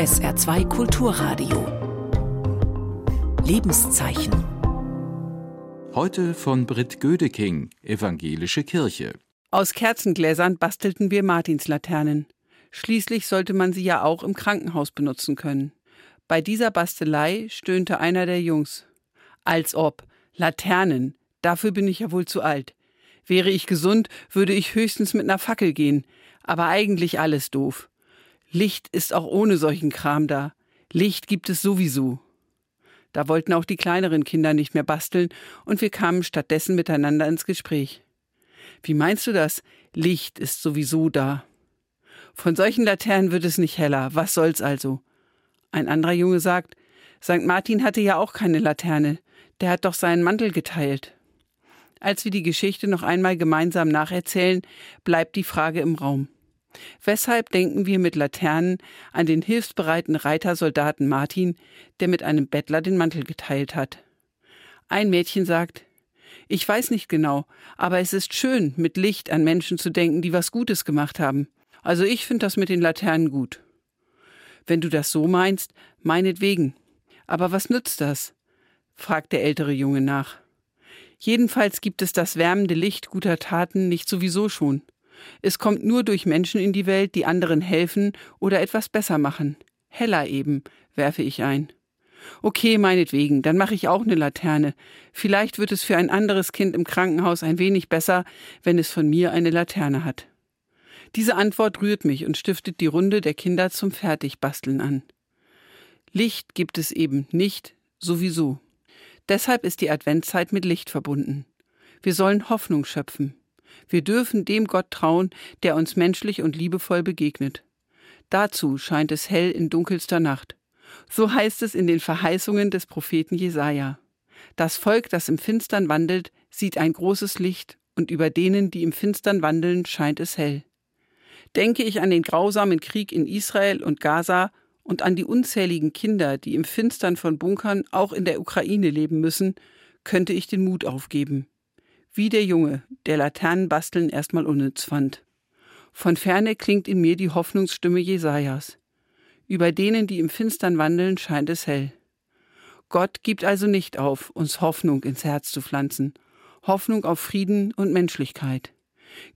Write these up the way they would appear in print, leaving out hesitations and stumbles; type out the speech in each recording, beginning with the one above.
SR2 Kulturradio. Lebenszeichen. Heute von Britt Goedeking, Evangelische Kirche. Aus Kerzengläsern bastelten wir Martinslaternen. Schließlich sollte man sie ja auch im Krankenhaus benutzen können. Bei dieser Bastelei stöhnte einer der Jungs. Als ob. Laternen. Dafür bin ich ja wohl zu alt. Wäre ich gesund, würde ich höchstens mit einer Fackel gehen. Aber eigentlich alles doof. Licht ist auch ohne solchen Kram da. Licht gibt es sowieso. Da wollten auch die kleineren Kinder nicht mehr basteln und wir kamen stattdessen miteinander ins Gespräch. Wie meinst du das? Licht ist sowieso da. Von solchen Laternen wird es nicht heller. Was soll's also? Ein anderer Junge sagt, Sankt Martin hatte ja auch keine Laterne. Der hat doch seinen Mantel geteilt. Als wir die Geschichte noch einmal gemeinsam nacherzählen, bleibt die Frage im Raum. Weshalb denken wir mit Laternen an den hilfsbereiten Reitersoldaten Martin, der mit einem Bettler den Mantel geteilt hat? Ein Mädchen sagt, ich weiß nicht genau, aber es ist schön, mit Licht an Menschen zu denken, die was Gutes gemacht haben. Also ich finde das mit den Laternen gut. Wenn du das so meinst, meinetwegen. Aber was nützt das? Fragt der ältere Junge nach. Jedenfalls gibt es das wärmende Licht guter Taten nicht sowieso schon. Es kommt nur durch Menschen in die Welt, die anderen helfen oder etwas besser machen. Heller eben, werfe ich ein. Okay, meinetwegen, dann mache ich auch eine Laterne. Vielleicht wird es für ein anderes Kind im Krankenhaus ein wenig besser, wenn es von mir eine Laterne hat. Diese Antwort rührt mich und stiftet die Runde der Kinder zum Fertigbasteln an. Licht gibt es eben nicht, sowieso. Deshalb ist die Adventzeit mit Licht verbunden. Wir sollen Hoffnung schöpfen. Wir dürfen dem Gott trauen, der uns menschlich und liebevoll begegnet. Dazu scheint es hell in dunkelster Nacht. So heißt es in den Verheißungen des Propheten Jesaja. Das Volk, das im Finstern wandelt, sieht ein großes Licht, und über denen, die im Finstern wandeln, scheint es hell. Denke ich an den grausamen Krieg in Israel und Gaza und an die unzähligen Kinder, die im Finstern von Bunkern auch in der Ukraine leben müssen, könnte ich den Mut aufgeben. Wie der Junge, der Laternenbasteln erstmal unnütz fand. Von ferne klingt in mir die Hoffnungsstimme Jesajas. Über denen, die im Finstern wandeln, scheint es hell. Gott gibt also nicht auf, uns Hoffnung ins Herz zu pflanzen. Hoffnung auf Frieden und Menschlichkeit.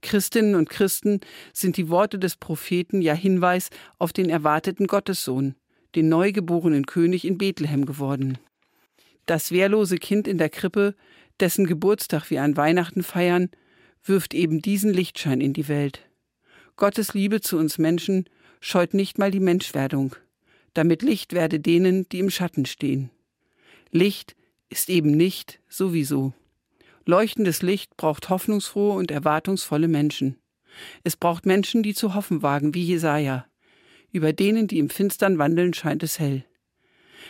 Christinnen und Christen sind die Worte des Propheten ja Hinweis auf den erwarteten Gottessohn, den neugeborenen König in Bethlehem geworden. Das wehrlose Kind in der Krippe, dessen Geburtstag wir an Weihnachten feiern, wirft eben diesen Lichtschein in die Welt. Gottes Liebe zu uns Menschen scheut nicht mal die Menschwerdung, damit Licht werde denen, die im Schatten stehen. Licht ist eben nicht sowieso. Leuchtendes Licht braucht hoffnungsfrohe und erwartungsvolle Menschen. Es braucht Menschen, die zu hoffen wagen, wie Jesaja. Über denen, die im Finstern wandeln, scheint es hell.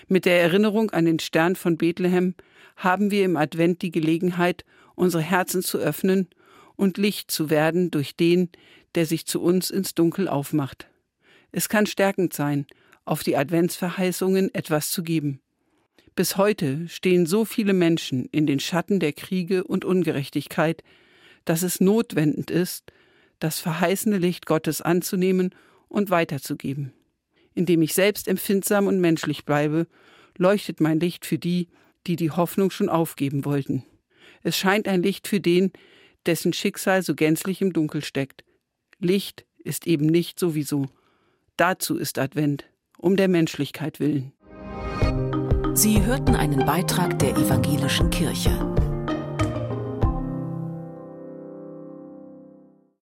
Mit der Erinnerung an den Stern von Bethlehem haben wir im Advent die Gelegenheit, unsere Herzen zu öffnen und Licht zu werden durch den, der sich zu uns ins Dunkel aufmacht. Es kann stärkend sein, auf die Adventsverheißungen etwas zu geben. Bis heute stehen so viele Menschen in den Schatten der Kriege und Ungerechtigkeit, dass es notwendig ist, das verheißene Licht Gottes anzunehmen und weiterzugeben. Indem ich selbst empfindsam und menschlich bleibe, leuchtet mein Licht für die, die die Hoffnung schon aufgeben wollten. Es scheint ein Licht für den, dessen Schicksal so gänzlich im Dunkel steckt. Licht ist eben nicht sowieso. Dazu ist Advent, um der Menschlichkeit willen. Sie hörten einen Beitrag der Evangelischen Kirche.